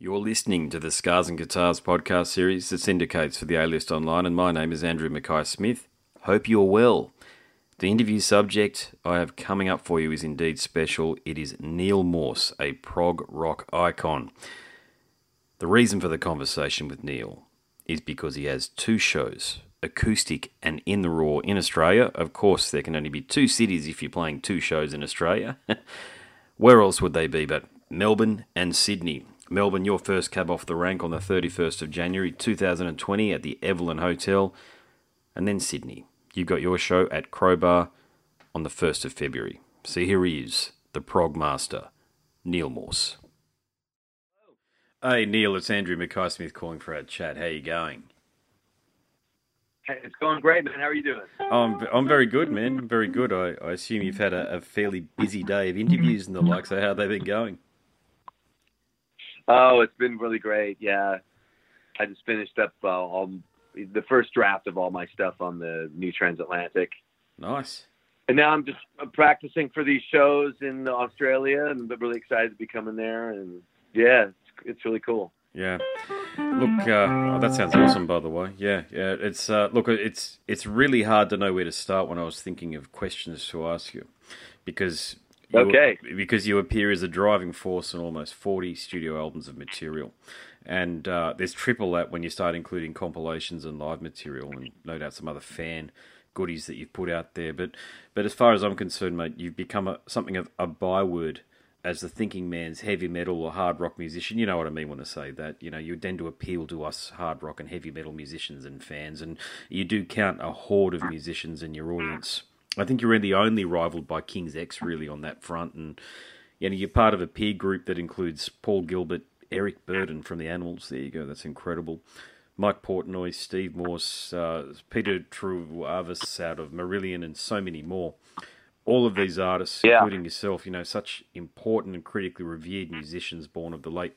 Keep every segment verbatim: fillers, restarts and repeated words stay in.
You're listening to the Scars and Guitars podcast series that syndicates for the A-List online, and my name is Andrew Mackay-Smith. Hope you're well. The interview subject I have coming up for you is indeed special. It is Neal Morse, a prog rock icon. The reason for the conversation with Neal is because he has two shows, acoustic and in the raw, in Australia. Of course, there can only be two cities if you're playing two shows in Australia. Where else would they be but Melbourne and Sydney? Melbourne, your first cab off the rank on the thirty-first of January two thousand twenty at the Evelyn Hotel. And then Sydney. You've got your show at Crowbar on the first of February. So here he is, the prog master, Neal Morse. Hey Neal, it's Andrew Mackay-Smith calling for our chat. How are you going? Hey, it's going great, man. How are you doing? I'm, I'm very good, man. I'm very good. I, I assume you've had a, a fairly busy day of interviews and the like, so how have they been going? Oh, it's been really great. Yeah, I just finished up uh, all, the first draft of all my stuff on the New Transatlantic. Nice. And now I'm just I'm practicing for these shows in Australia, and I'm really excited to be coming there. And yeah, it's, it's really cool. Yeah. Look, uh, oh, that sounds awesome, by the way. Yeah, yeah. It's uh, look, it's it's really hard to know where to start when I was thinking of questions to ask you, because. You, okay. Because you appear as a driving force in almost forty studio albums of material. And uh, there's triple that when you start including compilations and live material and no doubt some other fan goodies that you've put out there. But but as far as I'm concerned, mate, you've become a, something of a byword as the thinking man's heavy metal or hard rock musician. You know what I mean when I say that. You know, you tend to appeal to us hard rock and heavy metal musicians and fans, and you do count a horde of musicians in your audience. I think you're really only rivaled by King's X, really, on that front. And you know, you're part of a peer group that includes Paul Gilbert, Eric Burden from the Animals. There you go. That's incredible. Mike Portnoy, Steve Morse, uh, Peter Trewavas out of Marillion, and so many more. All of these artists, yeah. Including yourself, you know, such important and critically revered musicians born of the late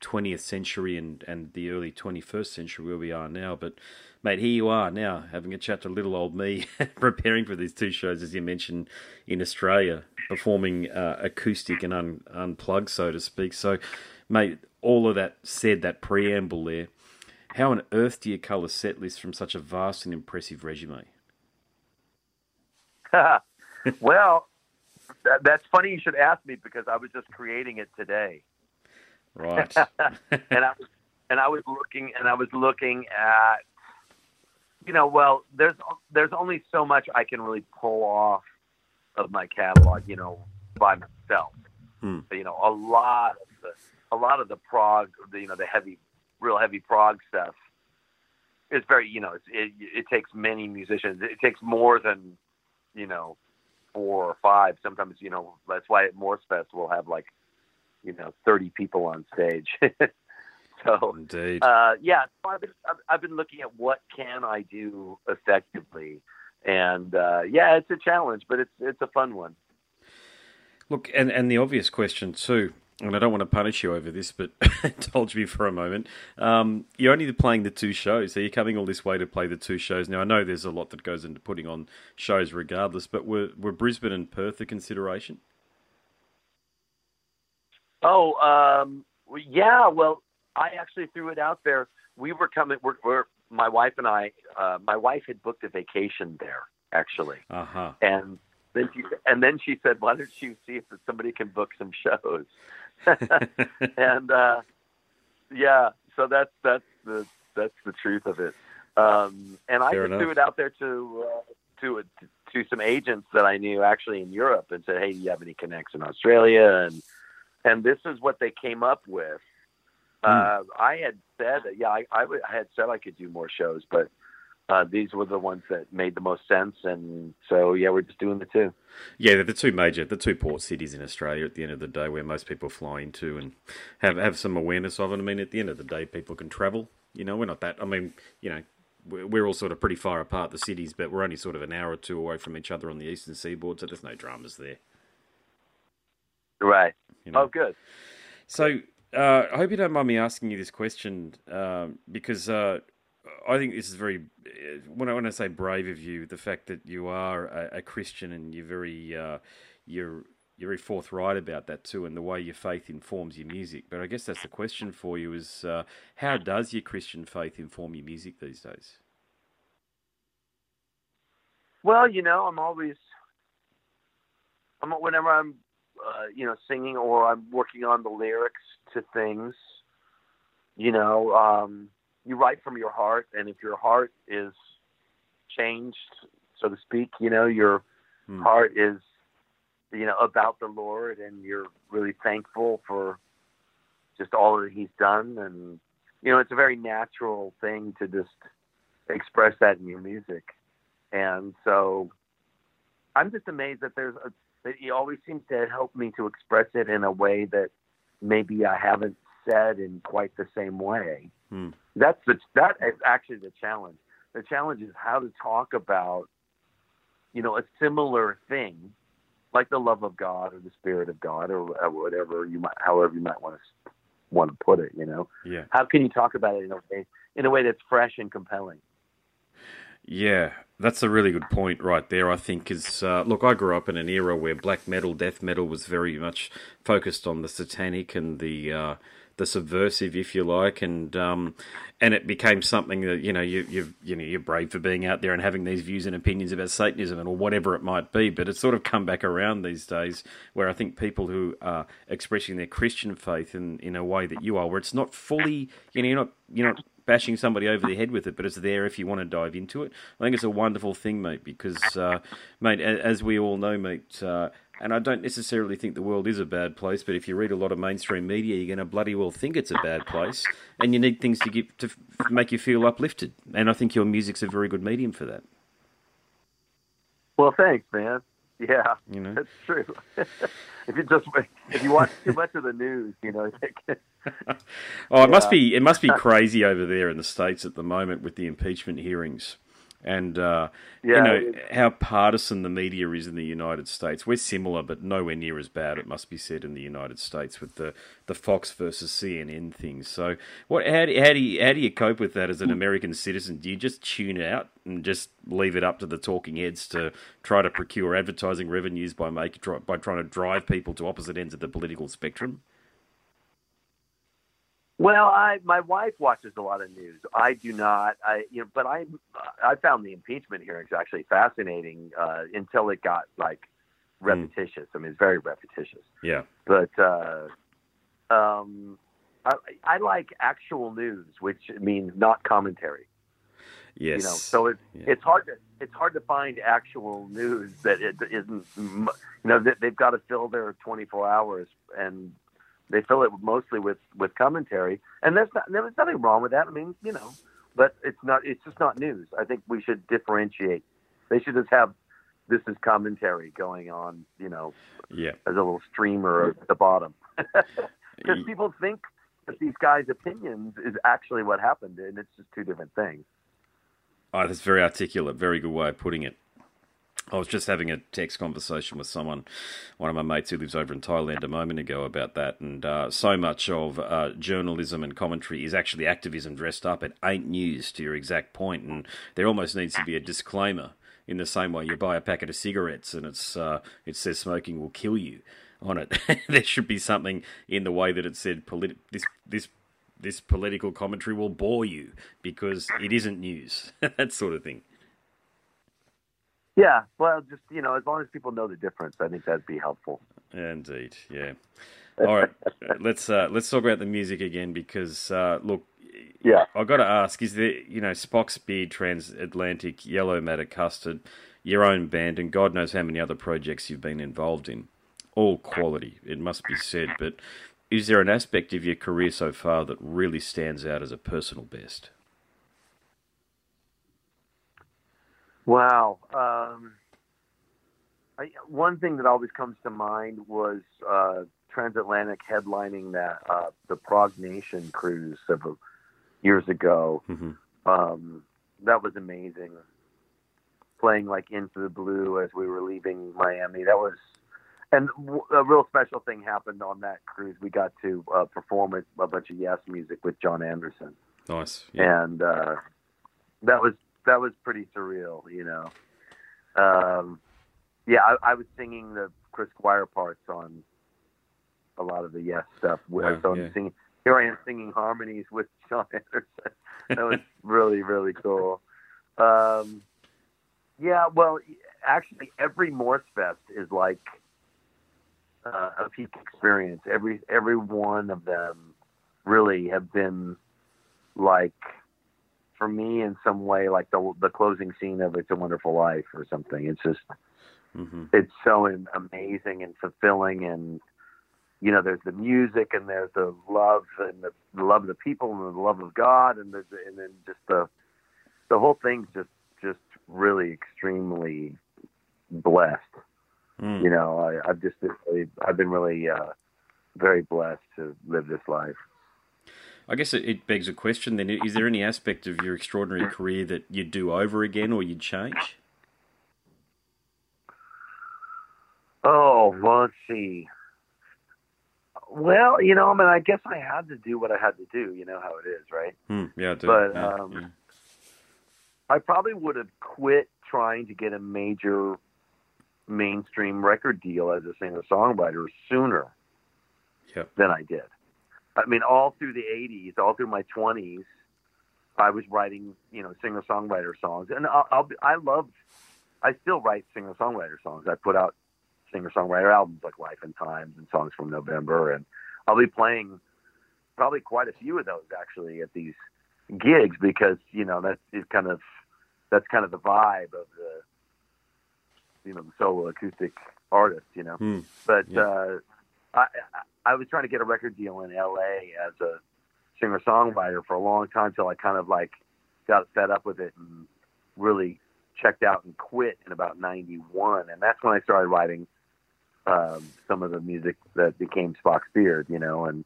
twentieth century and, and the early twenty-first century where we are now. But, mate, here you are now having a chat to little old me, preparing for these two shows, as you mentioned, in Australia, performing uh, acoustic and un, unplugged, so to speak. So, mate, all of that said, that preamble there, how on earth do you colour set lists from such a vast and impressive resume? Well, that, that's funny you should ask me because I was just creating it today. Right. and I was and I was looking and I was looking at you know, well, there's there's only so much I can really pull off of my catalog, you know, by myself. Hmm. So, you know, a lot of the a lot of the prog, the, you know, the heavy real heavy prog stuff is very, you know, it, it it takes many musicians. It takes more than, you know, four or five. Sometimes, you know, that's why at Morse Fest we'll have like you know, thirty people on stage. so, Indeed. Uh, yeah, so I've been, I've been looking at what can I do effectively. And, uh, yeah, it's a challenge, but it's it's a fun one. Look, and, and the obvious question too, and I don't want to punish you over this, but indulge me for a moment. Um, you're only playing the two shows, so you're coming all this way to play the two shows. Now, I know there's a lot that goes into putting on shows regardless, but were, were Brisbane and Perth a consideration? Oh, um, yeah, well, I actually threw it out there. We were coming, we're, we're, my wife and I, uh, my wife had booked a vacation there, actually. Uh-huh. And then she, and then she said, why don't you see if somebody can book some shows? and, uh, yeah, so that's, that's the, that's the truth of it. Um, and I just threw it out there to, uh, to, to some agents that I knew actually in Europe and said, hey, do you have any connects in Australia? And, And this is what they came up with. Uh, mm. I had said, yeah, I, I, would, I had said I could do more shows, but uh, these were the ones that made the most sense. And so, yeah, we're just doing the two. Yeah, the two major, the two port cities in Australia at the end of the day where most people fly into and have, have some awareness of it. I mean, at the end of the day, people can travel. You know, we're not that, I mean, you know, we're all sort of pretty far apart, the cities, but we're only sort of an hour or two away from each other on the eastern seaboard, so there's no dramas there. Right. You know? Oh, good. So uh, I hope you don't mind me asking you this question um, because uh, I think this is very, when I, when I say brave of you, the fact that you are a, a Christian and you're very, uh, you're you're very forthright about that too, and the way your faith informs your music. But I guess that's the question for you is, uh, how does your Christian faith inform your music these days? Well, you know, I'm always, I'm whenever I'm, uh, you know, singing or I'm working on the lyrics to things, you know, um, you write from your heart, and if your heart is changed, so to speak, you know, your hmm. heart is, you know, about the Lord, and you're really thankful for just all that he's done. And, you know, it's a very natural thing to just express that in your music. And so I'm just amazed that there's a, that he always seems to help me to express it in a way that maybe I haven't said in quite the same way. Hmm. That's the, that is actually the challenge. The challenge is how to talk about, you know, a similar thing, like the love of God or the Spirit of God or whatever you might, however you might want to want to put it, you know. Yeah. How can you talk about it in a way, in a way that's fresh and compelling? Yeah, that's a really good point right there, I think, is, uh, look, I grew up in an era where black metal, death metal was very much focused on the satanic and the uh, the subversive, if you like, and um, and it became something that, you know, you you've, you know, you're brave for being out there and having these views and opinions about Satanism and or whatever it might be, but it's sort of come back around these days where I think people who are expressing their Christian faith in, in a way that you are, where it's not fully, you know, you're not, you're not bashing somebody over the head with it, but it's there if you want to dive into it. I think it's a wonderful thing, mate, because, uh, mate, as we all know, mate, uh, and I don't necessarily think the world is a bad place, but if you read a lot of mainstream media, you're going to bloody well think it's a bad place, and you need things to get to make you feel uplifted, and I think your music's a very good medium for that. Well, thanks, man. Yeah, you know? That's true. If you just if you watch too much of the news, you know. Oh, it yeah. must be it must be crazy over there in the States at the moment with the impeachment hearings, and uh, yeah, you know how partisan the media is in the United States. We're similar, but nowhere near as bad. It must be said in the United States with the, the Fox versus C N N things. So, what? How do, how do you how do you cope with that as an American citizen? Do you just tune out and just leave it up to the talking heads to try to procure advertising revenues by make by trying to drive people to opposite ends of the political spectrum? Well, I my wife watches a lot of news. I do not. I you know, but I I found the impeachment hearings actually fascinating uh, until it got like repetitious. Mm. I mean, it's very repetitious. Yeah. But uh, um, I, I like actual news, which means not commentary. Yes. You know, so it's yeah. it's hard to it's hard to find actual news that it isn't. You know, they've got to fill their twenty-four hours and. They fill it mostly with, with commentary, and there's not there's nothing wrong with that. I mean, you know, but it's not it's just not news. I think we should differentiate. They should just have this is commentary going on, you know, yeah, as a little streamer at the bottom, because people think that these guys' opinions is actually what happened, and it's just two different things. Oh, that's very articulate, very good way of putting it. I was just having a text conversation with someone, one of my mates who lives over in Thailand a moment ago about that, and uh, so much of uh, journalism and commentary is actually activism dressed up. It ain't news, to your exact point, and there almost needs to be a disclaimer in the same way you buy a packet of cigarettes and it's uh, it says smoking will kill you on it. There should be something in the way that it said politi- this this this political commentary will bore you because it isn't news, that sort of thing. Yeah, well, just, you know, as long as people know the difference, I think that'd be helpful. Indeed, yeah. All right, let's uh, let's talk about the music again because, uh, look, yeah, I've got to ask, is there, you know, Spock's Beard, Transatlantic, Yellow Matter Custard, your own band, and God knows how many other projects you've been involved in, all quality, it must be said, but is there an aspect of your career so far that really stands out as a personal best? Wow. Um, I, one thing that always comes to mind was uh, Transatlantic headlining that uh, the Prog Nation cruise several years ago. Mm-hmm. Um, that was amazing. Playing like Into the Blue as we were leaving Miami. That was, and a real special thing happened on that cruise. We got to uh, perform with a bunch of Yes music with John Anderson. Nice. Yeah. And uh, that was. That was pretty surreal, you know. Um, yeah, I, I was singing the Chris Squire parts on a lot of the Yes stuff. Wow, so I'm yeah. singing, here I am singing harmonies with John Anderson. That was really, really cool. Um, yeah, well, actually, every Morse Fest is like uh, a peak experience. Every every one of them really have been like, for me, in some way, like the the closing scene of "It's a Wonderful Life" or something. It's just, mm-hmm. it's so amazing and fulfilling, and you know, there's the music, and there's the love, and the, the love of the people, and the love of God, and the, and then just the the whole thing's just just really extremely blessed. Mm. You know, I, I've just been really, I've been really uh, very blessed to live this life. I guess it, it begs a question then. Is there any aspect of your extraordinary career that you'd do over again or you'd change? Oh, let's see. Well, you know, I mean, I guess I had to do what I had to do. You know how it is, right? Mm, yeah, I do. But yeah, um, yeah. I probably would have quit trying to get a major mainstream record deal as a singer-songwriter sooner yep. than I did. I mean, all through the eighties, all through my twenties, I was writing, you know, singer-songwriter songs. And I'll, I'll be, I loved, I still write singer-songwriter songs. I put out singer-songwriter albums like Life and Times and Songs from November. And I'll be playing probably quite a few of those, actually, at these gigs because, you know, that is kind of, that's kind of the vibe of the, you know, the solo acoustic artist, you know. Mm. But yeah. uh, I... I I was trying to get a record deal in L A as a singer-songwriter for a long time till I kind of like got fed up with it and really checked out and quit in about ninety-one. And that's when I started writing um, some of the music that became Spock's Beard, you know. And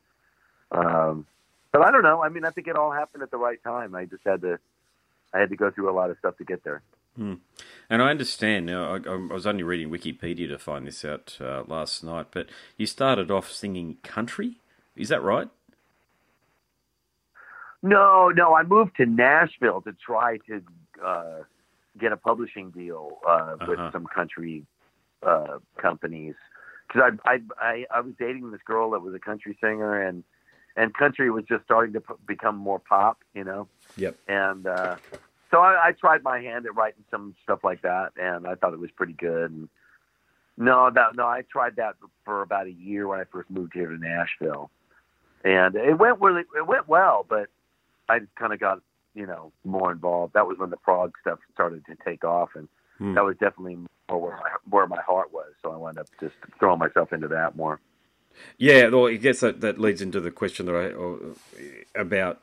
um, but I don't know. I mean, I think it all happened at the right time. I just had to, I had to go through a lot of stuff to get there. Mm. And I understand now. I, I was only reading Wikipedia to find this out uh, last night, but you started off singing country. Is that right? No, no. I moved to Nashville to try to uh, get a publishing deal uh, uh-huh. with some country uh, companies because I, I I I was dating this girl that was a country singer, and and country was just starting to p- become more pop, you know. Yep. And. Uh, So I, I tried my hand at writing some stuff like that, and I thought it was pretty good. And no, that, no, I tried that for about a year when I first moved here to Nashville, and it went really, it went well. But I just kind of got, you know, more involved. That was when the prog stuff started to take off, and hmm. that was definitely more where my, where my heart was. So I wound up just throwing myself into that more. Yeah, well, I guess that, that leads into the question that I or, about.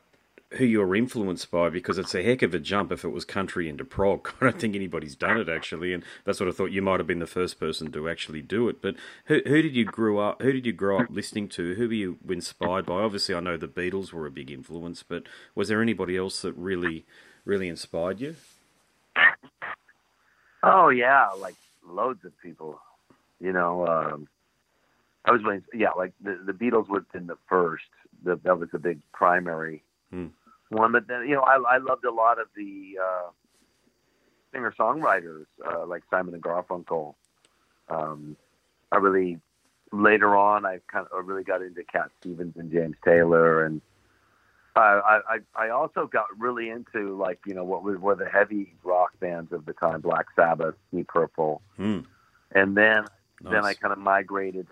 who you were influenced by, because it's a heck of a jump if it was country into prog. I don't think anybody's done it actually, and that's what I thought. You might have been the first person to actually do it. But who who did you grow up? Who did you grow up listening to? Who were you inspired by? Obviously, I know the Beatles were a big influence, but was there anybody else that really, really inspired you? Oh yeah, like loads of people. You know, um, I was really, yeah, like the the Beatles would have been the first. The, that was the big primary. Hmm. One, but then, you know, I, I loved a lot of the uh, singer-songwriters uh, like Simon and Garfunkel. Um, I really later on, I kind of I really got into Cat Stevens and James Taylor, and I, I I also got really into like you know what were the heavy rock bands of the time: Black Sabbath, Deep Purple, hmm. and then nice. then I kind of migrated.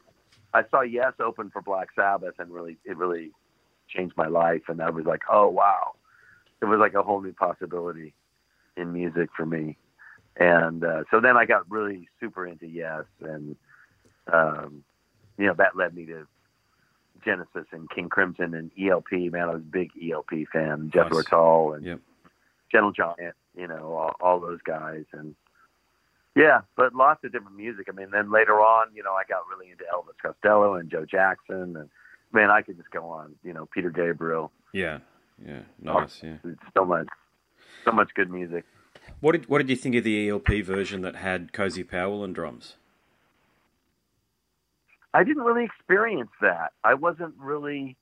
I saw Yes open for Black Sabbath, and really it really. changed my life, and I was like, oh wow, it was like a whole new possibility in music for me. And uh, so then I got really super into Yes, and um, you know that led me to Genesis and King Crimson and E L P. Man, I was a big E L P fan. Jethro Tull and yep. Gentle Giant, you know, all, all those guys, and yeah, but lots of different music. I mean, then later on, you know, I got really into Elvis Costello and Joe Jackson and. Man, I could just go on, you know, Peter Gabriel. Yeah, yeah, nice, yeah. So much, so much good music. What did What did you think of the E L P version that had Cozy Powell and drums? I didn't really experience that. I wasn't really.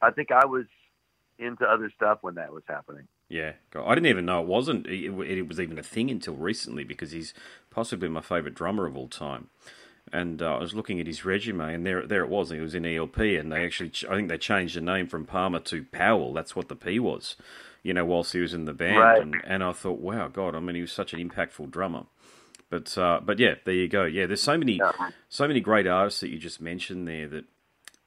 I think I was into other stuff when that was happening. Yeah, God, I didn't even know it wasn't. It, it was even a thing until recently because he's possibly my favourite drummer of all time. and uh, I was looking at his resume, and there, there it was. He was in E L P, and they actually, ch- I think they changed the name from Palmer to Powell. That's what the P was, you know, whilst he was in the band. Right. And, and I thought, wow, God, I mean, he was such an impactful drummer. But uh, but yeah, there you go. Yeah, there's so many, yeah. so many great artists that you just mentioned there that,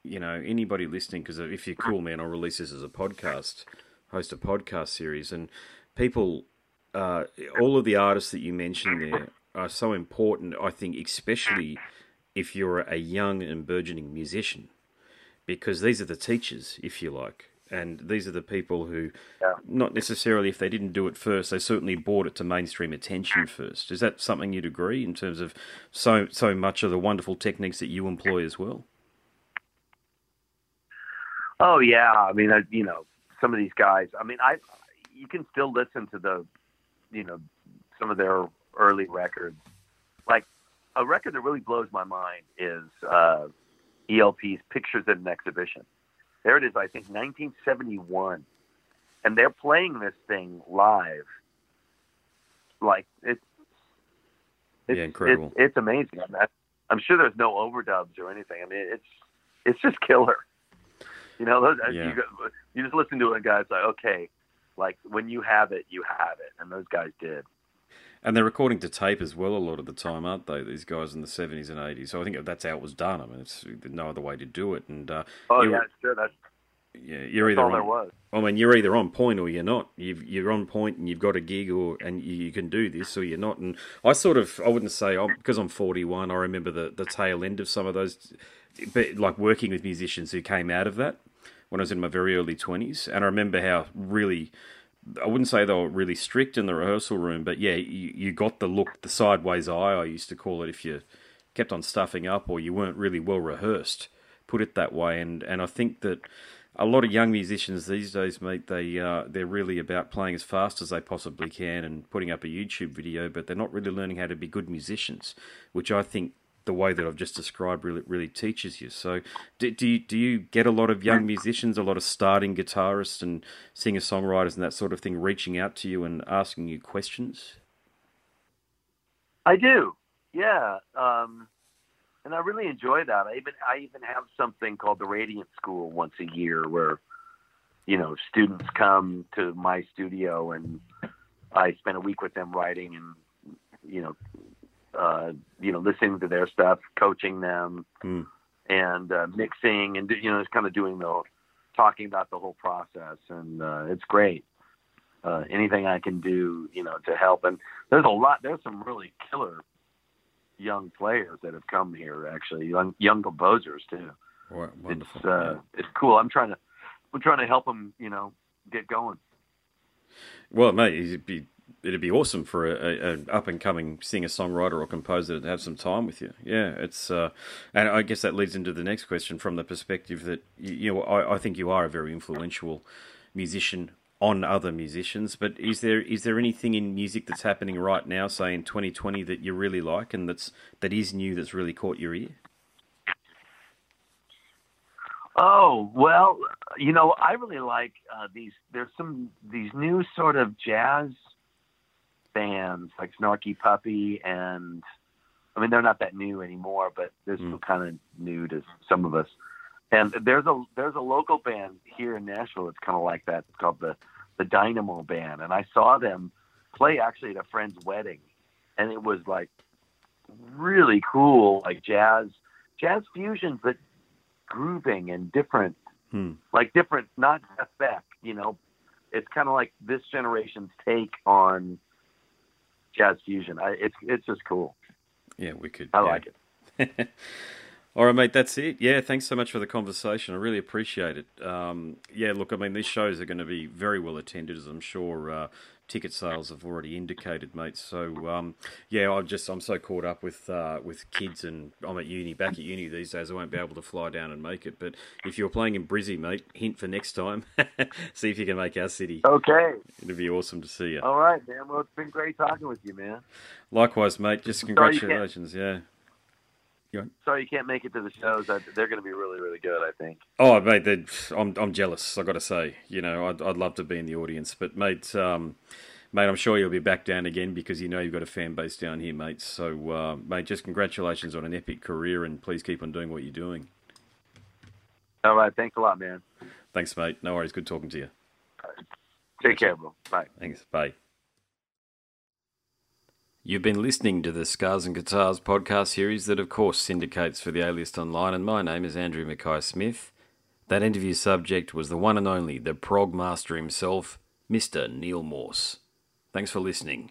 you know, anybody listening, because if you're cool, man, I'll release this as a podcast, host a podcast series, and people, uh, all of the artists that you mentioned there are so important, I think, especially if you're a young and burgeoning musician, because these are the teachers, if you like, and these are the people who, yeah. not necessarily if they didn't do it first, they certainly brought it to mainstream attention first. Is that something you'd agree in terms of so so much of the wonderful techniques that you employ as well? Oh, yeah. I mean, I, you know, some of these guys, I mean, I you can still listen to the, you know, some of their early records. Like, a record that really blows my mind is uh, E L P's Pictures at an Exhibition. There it is, I think, nineteen seventy-one. And they're playing this thing live. Like, it's, it's yeah, incredible. It's, it's amazing. I mean, I'm sure there's no overdubs or anything. I mean, it's it's just killer. You know, those, yeah. you, you just listen to it, and guys, like, okay, like when you have it, you have it, and those guys did. And they're recording to tape as well a lot of the time, aren't they? These guys in the seventies and eighties. So I think that's how it was done. I mean, it's no other way to do it. And uh, oh yeah, sure. That's yeah. You're that's either all on, there was. I mean, you're either on point or you're not. You've, you're on point, and you've got a gig, or and you, you can do this, or you're not. And I sort of, I wouldn't say I'm, because I'm forty-one. I remember the the tail end of some of those, but like working with musicians who came out of that. When I was in my very early twenties, and I remember how really, I wouldn't say they were really strict in the rehearsal room, but yeah, you, you got the look, the sideways eye, I used to call it, if you kept on stuffing up or you weren't really well rehearsed, put it that way. And, and I think that a lot of young musicians these days, mate, they, uh, they're really about playing as fast as they possibly can and putting up a YouTube video, but they're not really learning how to be good musicians, which I think the way that I've just described really really teaches you. So do, do you do you get a lot of young musicians, a lot of starting guitarists and singer-songwriters and that sort of thing reaching out to you and asking you questions? I do, yeah. Um, and I really enjoy that. I even I even have something called the Radiant School once a year where, you know, students come to my studio and I spend a week with them writing and, you know, Uh, you know, listening to their stuff, coaching them, mm. and uh, mixing, and you know, just kind of doing the talking about the whole process, and uh, it's great. Uh, anything I can do, you know, to help. And there's a lot. There's some really killer young players that have come here, actually, young young composers too. Wow, wonderful. It's, uh, yeah. it's cool. I'm trying to, we're trying to help them, you know, get going. Well, mate, it'd be. It'd be awesome for an up-and-coming singer-songwriter or composer to have some time with you. Yeah, it's, uh, and I guess that leads into the next question from the perspective that, you know, I, I think you are a very influential musician on other musicians, but is there is there anything in music that's happening right now, say in twenty twenty, that you really like and that's that is new, that's really caught your ear? Oh, well, you know, I really like uh, these, there's some, these new sort of jazz bands like Snarky Puppy, and I mean they're not that new anymore, but they're still mm. kind of new to some of us. And there's a there's a local band here in Nashville that's kind of like that. It's called the the Dynamo Band, and I saw them play actually at a friend's wedding, and it was like really cool, like jazz jazz fusions, but grooving and different, mm. like different, not just Beck. You know, it's kind of like this generation's take on jazz fusion. I, it's it's just cool. Yeah, we could. I yeah. like it. All right, mate, that's it. Yeah, thanks so much for the conversation. I really appreciate it. Um, yeah, look, I mean, these shows are going to be very well attended, as I'm sure uh, ticket sales have already indicated, mate. So, um, yeah, I'm just I'm so caught up with uh, with kids, and I'm at uni, back at uni these days. I won't be able to fly down and make it. But if you're playing in Brizzy, mate, hint for next time. See if you can make our city. Okay. It'd be awesome to see you. All right, man. Well, it's been great talking with you, man. Likewise, mate. Just congratulations. Yeah. Sorry, you can't make it to the shows. They're going to be really, really good, I think. Oh, mate, I'm I'm jealous, I've got to say. You know, I'd, I'd love to be in the audience. But, mate, um, Mate, I'm sure you'll be back down again because you know you've got a fan base down here, mate. So, uh, mate, just congratulations on an epic career and please keep on doing what you're doing. All right. Thanks a lot, man. Thanks, mate. No worries. Good talking to you. Right. Take care, bro. Bye. Thanks. Bye. You've been listening to the Scars and Guitars podcast series that, of course, syndicates for the A-List online, and my name is Andrew Mackay-Smith. That interview subject was the one and only, the prog master himself, Mister Neal Morse. Thanks for listening.